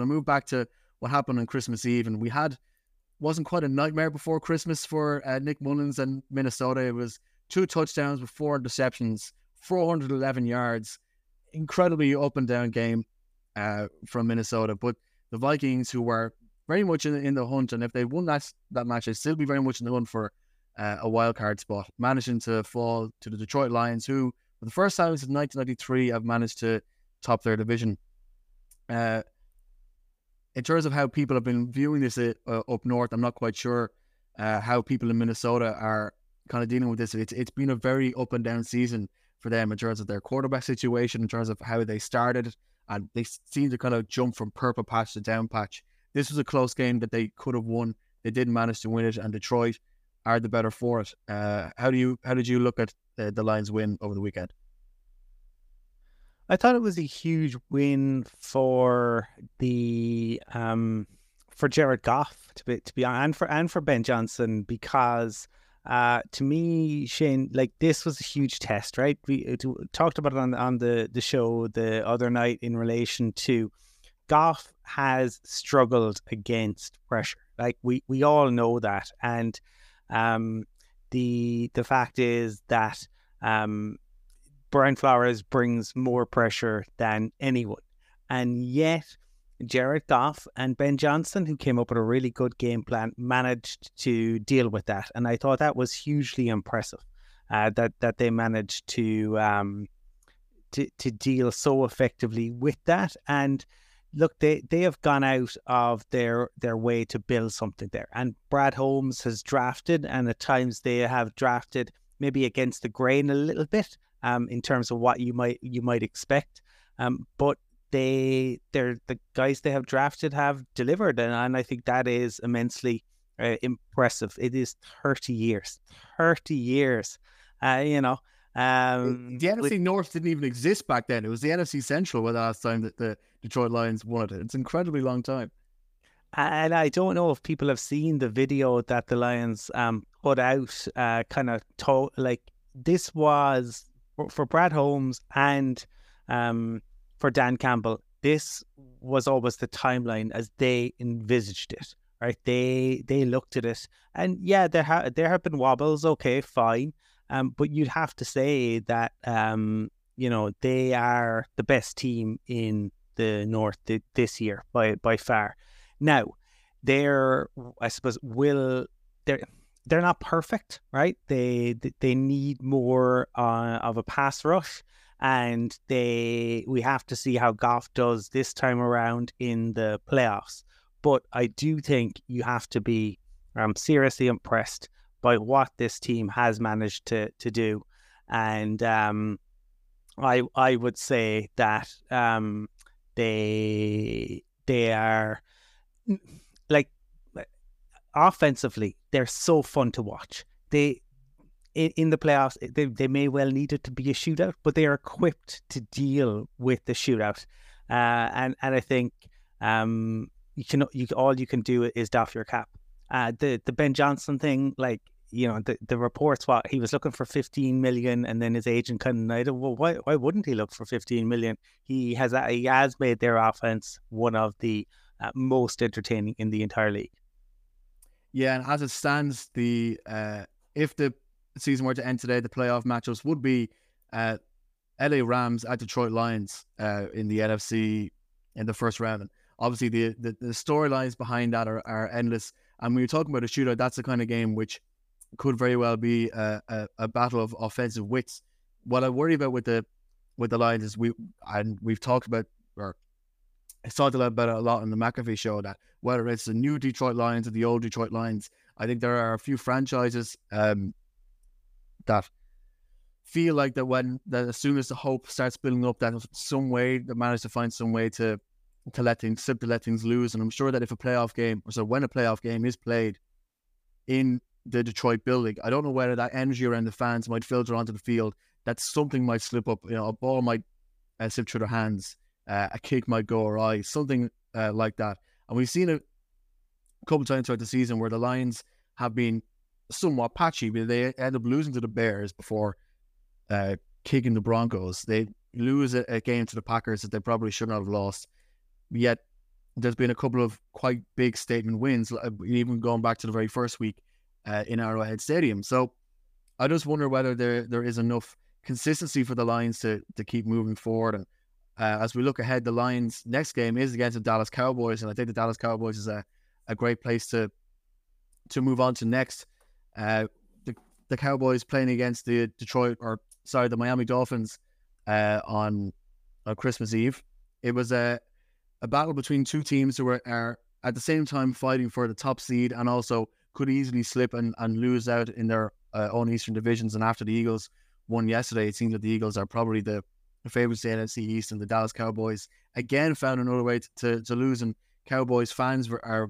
I move back to what happened on Christmas Eve, and we had, wasn't quite a nightmare before Christmas for Nick Mullins and Minnesota. It was 2 touchdowns with 4 interceptions, 411 yards, incredibly up and down game from Minnesota. But the Vikings, who were very much in the hunt, and if they won that match, they'd still be very much in the hunt for a wild card spot, managing to fall to the Detroit Lions, who for the first time since 1993 have managed to top their division. In terms of how people have been viewing this up north, I'm not quite sure how people in Minnesota are kind of dealing with this. It's been a very up and down season for them in terms of their quarterback situation, in terms of how they started, and they seem to kind of jump from purple patch to down patch. This was a close game that they could have won. They didn't manage to win it, and Detroit are the better for it. How did you look at the Lions' win over the weekend? I thought it was a huge win for the for Jared Goff, to be honest, and for Ben Johnson, because to me, Shane, like, this was a huge test, right? We talked about it on the show the other night in relation to Goff has struggled against pressure. Like, we all know that, and the fact is that Brian Flowers brings more pressure than anyone. And yet Jared Goff and Ben Johnson, who came up with a really good game plan, managed to deal with that. And I thought that was hugely impressive, that they managed to deal so effectively with that. And look, they have gone out of their way to build something there. And Brad Holmes has drafted, and at times they have drafted maybe against the grain a little bit, in terms of what you might expect, but they're the guys they have drafted have delivered, and I think that is immensely impressive. It is 30 years, you know. The NFC North didn't even exist back then. It was the NFC Central the last time that the Detroit Lions won it. It's an incredibly long time. And I don't know if people have seen the video that the Lions put out, kind of like, this was for Brad Holmes and for Dan Campbell, this was always the timeline as they envisaged it, right? They looked at it, and yeah, there have been wobbles. Okay, fine. But you'd have to say that, you know, they are the best team in the North this year by far. Now, they're not perfect, right? They need more of a pass rush, and we have to see how Goff does this time around in the playoffs. But I do think you have to be seriously impressed by what this team has managed to do, and I would say that they are, like, offensively, they're so fun to watch. They, in the playoffs, they may well need it to be a shootout, but they are equipped to deal with the shootout. And I think all you can do is doff your cap. The Ben Johnson thing, like, you know, the reports, what he was looking for $15 million, and then his agent kind of, well, why wouldn't he look for $15 million? He has made their offense one of the most entertaining in the entire league. Yeah, and as it stands, if the season were to end today, the playoff matchups would be LA Rams at Detroit Lions in the NFC in the first round. And obviously, the storylines behind that are endless. And when you're talking about a shootout, that's the kind of game which could very well be a battle of offensive wits. What I worry about with the Lions is we've talked about, or I talked about it a lot on the McAfee show, that whether it's the new Detroit Lions or the old Detroit Lions, I think there are a few franchises that feel like that as soon as the hope starts building up, that some way they manage to find some way to let things slip, to let things loose. And I'm sure that when a playoff game is played in the Detroit building, I don't know whether that energy around the fans might filter onto the field, that something might slip up, you know, a ball might slip through their hands. A kick might go awry, something like that. And we've seen it a couple times throughout the season where the Lions have been somewhat patchy, but they end up losing to the Bears before kicking the Broncos. They lose a game to the Packers that they probably should not have lost. Yet there's been a couple of quite big statement wins, even going back to the very first week in Arrowhead Stadium. So I just wonder whether there is enough consistency for the Lions to keep moving forward. And as we look ahead, the Lions' next game is against the Dallas Cowboys, and I think the Dallas Cowboys is a great place to move on to next. The Cowboys playing against the Miami Dolphins on Christmas Eve. It was a battle between two teams who are at the same time fighting for the top seed and also could easily slip and lose out in their own Eastern divisions. And after the Eagles won yesterday, it seems that the Eagles are probably the favorites to the NFC East, and the Dallas Cowboys again found another way to lose. And Cowboys fans are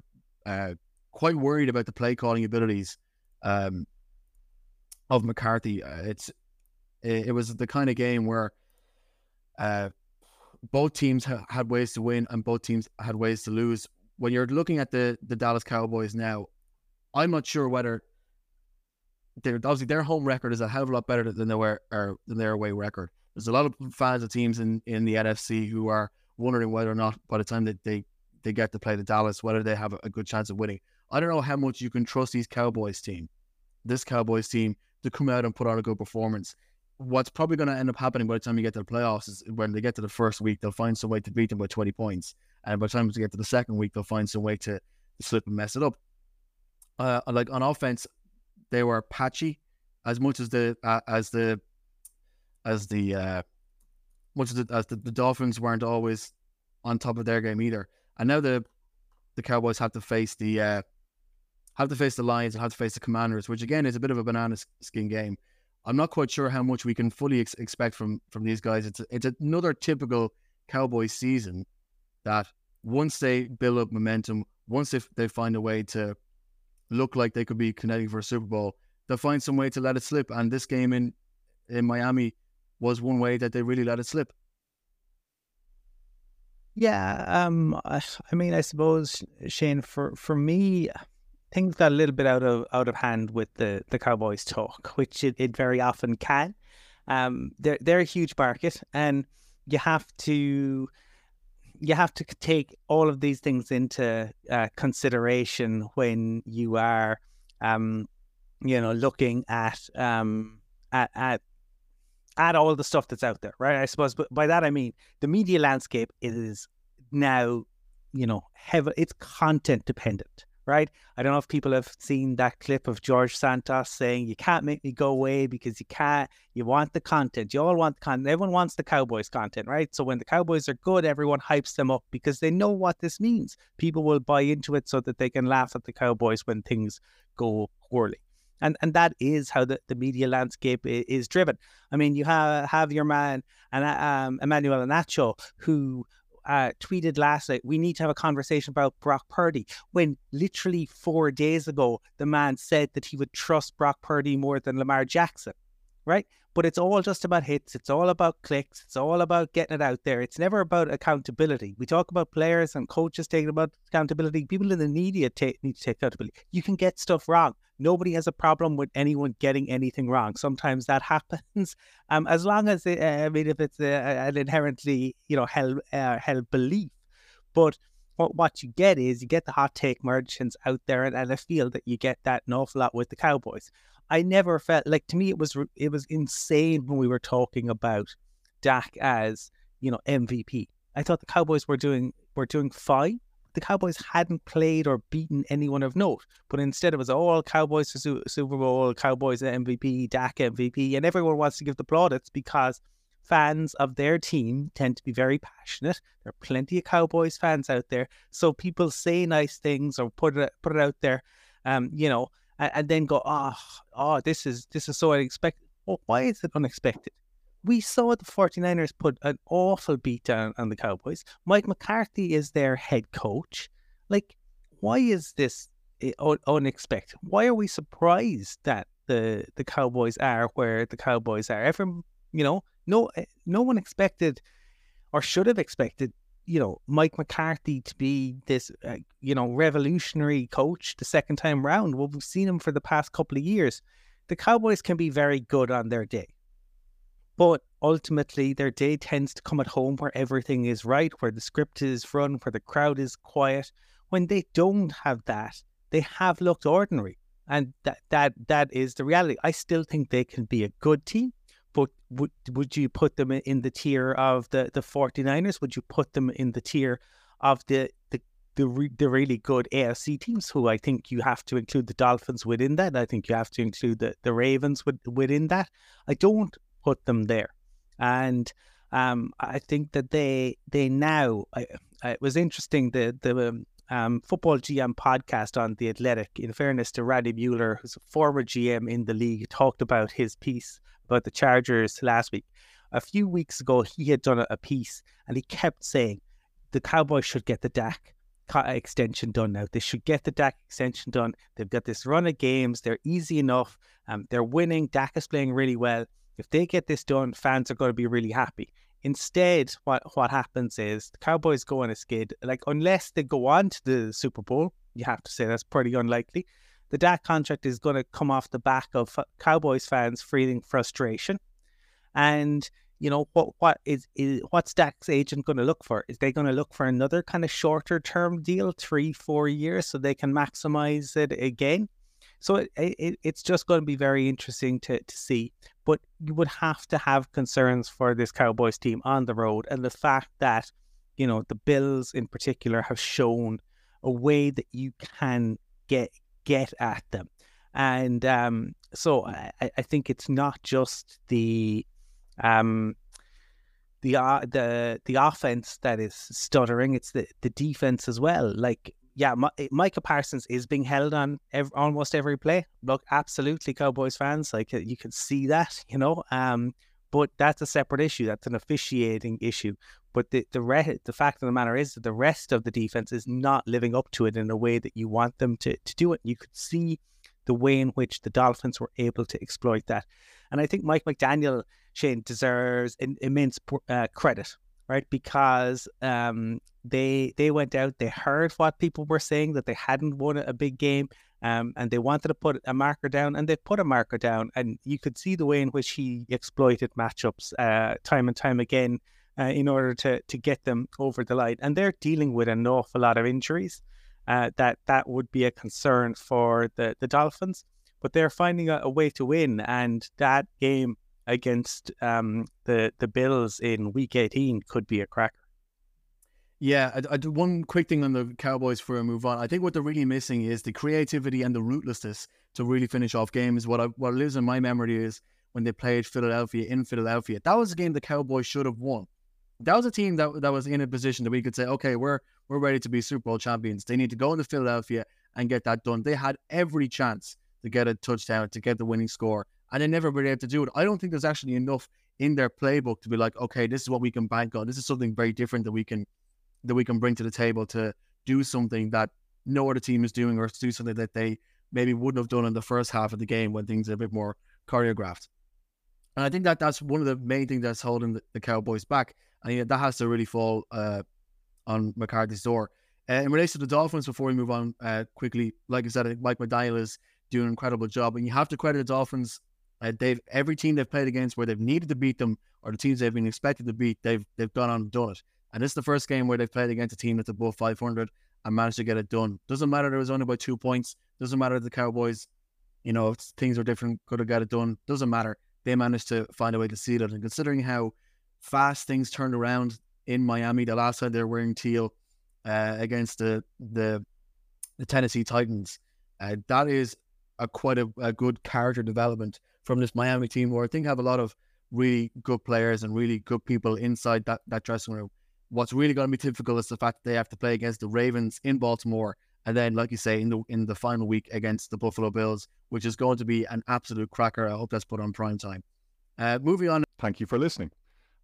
quite worried about the play calling abilities of McCarthy. It was the kind of game where both teams had ways to win and both teams had ways to lose. When you're looking at the Dallas Cowboys now, I'm not sure whether their home record is a hell of a lot better than their away record. There's a lot of fans of teams in the NFC who are wondering whether or not by the time that they get to play the Dallas, whether they have a good chance of winning. I don't know how much you can trust this Cowboys team to come out and put on a good performance. What's probably going to end up happening by the time you get to the playoffs is when they get to the first week, they'll find some way to beat them by 20 points. And by the time they get to the second week, they'll find some way to slip and mess it up. Like on offense, they were patchy as much as the Dolphins weren't always on top of their game either. And now the Cowboys have to face the Lions and have to face the Commanders, which again is a bit of a banana skin game. I'm not quite sure how much we can fully expect from these guys. It's another typical Cowboys season that once they build up momentum, once they find a way to look like they could be contending for a Super Bowl, they'll find some way to let it slip. And this game in Miami was one way that they really let it slip. Yeah, I mean, I suppose, Shane, for me, things got a little bit out of hand with the Cowboys talk, which it very often can. They're a huge market, and you have to take all of these things into consideration when you are, looking at all the stuff that's out there, right? I suppose, but by that I mean the media landscape is now, it's content dependent. Right? I don't know if people have seen that clip of George Santos saying, "You can't make me go away because you want the content. You all want the content. Everyone wants the Cowboys content, right? So when the Cowboys are good, everyone hypes them up because they know what this means. People will buy into it so that they can laugh at the Cowboys when things go poorly. And that is how the media landscape is driven. I mean, you have your man, Emmanuel Anacho, who tweeted last night, "We need to have a conversation about Brock Purdy," when literally 4 days ago the man said that he would trust Brock Purdy more than Lamar Jackson, right? But it's all just about hits, it's all about clicks, it's all about getting it out there. It's never about accountability. We talk about players and coaches taking about accountability. People in the media need to take accountability. You can get stuff wrong. Nobody has a problem with anyone getting anything wrong. Sometimes that happens, as long as if it's an inherently held belief. But what you get is you get the hot take merchants out there, and I feel that you get that an awful lot with the Cowboys. I never felt like, to me, it was insane when we were talking about Dak as MVP. I thought the Cowboys were doing fine. The Cowboys hadn't played or beaten anyone of note, but instead it was all Cowboys for Super Bowl, Cowboys MVP, Dak MVP, and everyone wants to give the plaudits because fans of their team tend to be very passionate. There are plenty of Cowboys fans out there, so people say nice things or put it out there, and then go, oh, this is so unexpected. Well, why is it unexpected? We saw the 49ers put an awful beat down on the Cowboys. Mike McCarthy is their head coach. Like, why is this unexpected? Why are we surprised that the Cowboys are where the Cowboys are? Everyone, no one expected or should have expected, Mike McCarthy to be this, revolutionary coach the second time round. Well, we've seen him for the past couple of years. The Cowboys can be very good on their day. But ultimately, their day tends to come at home where everything is right, where the script is run, where the crowd is quiet. When they don't have that, they have looked ordinary. And that is the reality. I still think they can be a good team. But would you put them in the tier of the 49ers? Would you put them in the tier of the really good AFC teams, who I think you have to include the Dolphins within that? I think you have to include the Ravens within that. I don't put them there. And I think that they now... it was interesting, the football GM podcast on The Athletic, in fairness to Randy Mueller, who's a former GM in the league, talked about his piece about the Chargers last week. A few weeks ago, he had done a piece and he kept saying the Cowboys should get the Dak extension done now. They should get the Dak extension done. They've got this run of games. They're easy enough. They're winning. Dak is playing really well. If they get this done, fans are going to be really happy. Instead, what happens is the Cowboys go on a skid. Like, unless they go on to the Super Bowl, you have to say that's pretty unlikely. The Dak contract is going to come off the back of Cowboys fans feeling frustration. And, you know, what's Dak's agent going to look for? Is they going to look for another kind of shorter term deal, 3-4 years, so they can maximize it again? So it's just going to be very interesting to see. But you would have to have concerns for this Cowboys team on the road. And the fact that, you know, the Bills in particular have shown a way that you can get at them. And so I think it's not just the offense that is stuttering. It's the defense as well. Like, yeah, Micah Parsons is being held on almost every play. Look, absolutely, Cowboys fans, like, you can see that, you know. But that's a separate issue. That's an officiating issue. But the fact of the matter is that the rest of the defense is not living up to it in a way that you want them to do it. You could see the way in which the Dolphins were able to exploit that. And I think Mike McDaniel, Shane, deserves immense credit, right? Because they went out, they heard what people were saying, that they hadn't won a big game, and they wanted to put a marker down, and they put a marker down. And you could see the way in which he exploited matchups time and time again in order to get them over the line. And they're dealing with an awful lot of injuries. That would be a concern for the Dolphins, but they're finding a way to win. And that game against the Bills in Week 18 could be a cracker. Yeah, I do one quick thing on the Cowboys before I move on. I think what they're really missing is the creativity and the rootlessness to really finish off games. What lives in my memory is when they played Philadelphia in Philadelphia. That was a game the Cowboys should have won. That was a team that was in a position that we could say, okay, we're ready to be Super Bowl champions. They need to go into Philadelphia and get that done. They had every chance to get a touchdown, to get the winning score, and they never were able to do it. I don't think there's actually enough in their playbook to be like, okay, this is what we can bank on. This is something very different that we can bring to the table to do something that no other team is doing, or to do something that they maybe wouldn't have done in the first half of the game when things are a bit more choreographed. And I think that's one of the main things that's holding the Cowboys back. And you know, that has to really fall on McCarthy's door. In relation to the Dolphins, before we move on quickly, like I said, I think Mike McDaniel is doing an incredible job. And you have to credit the Dolphins. Every team they've played against where they've needed to beat them, or the teams they've been expected to beat, they've gone on and done it. And this is the first game where they've played against a team that's above 500 and managed to get it done. Doesn't matter there was only by 2 points. Doesn't matter the Cowboys, you know, if things were different, could have got it done. Doesn't matter. They managed to find a way to seal it. And considering how fast things turned around in Miami, the last time they were wearing teal against the Tennessee Titans, that is quite a good character development from this Miami team, where I think have a lot of really good players and really good people inside that dressing room. What's really going to be difficult is the fact that they have to play against the Ravens in Baltimore, and then, like you say, in the final week against the Buffalo Bills, which is going to be an absolute cracker. I hope that's put on prime time. Moving on. Thank you for listening.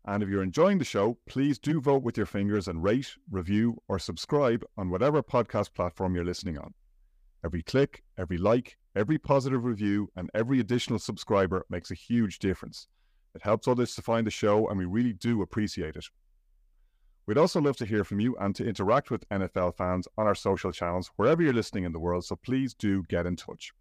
And if you're enjoying the show, please do vote with your fingers and rate, review, or subscribe on whatever podcast platform you're listening on. Every click, every like, every positive review, and every additional subscriber makes a huge difference. It helps others to find the show, and we really do appreciate it. We'd also love to hear from you and to interact with NFL fans on our social channels, wherever you're listening in the world, so please do get in touch.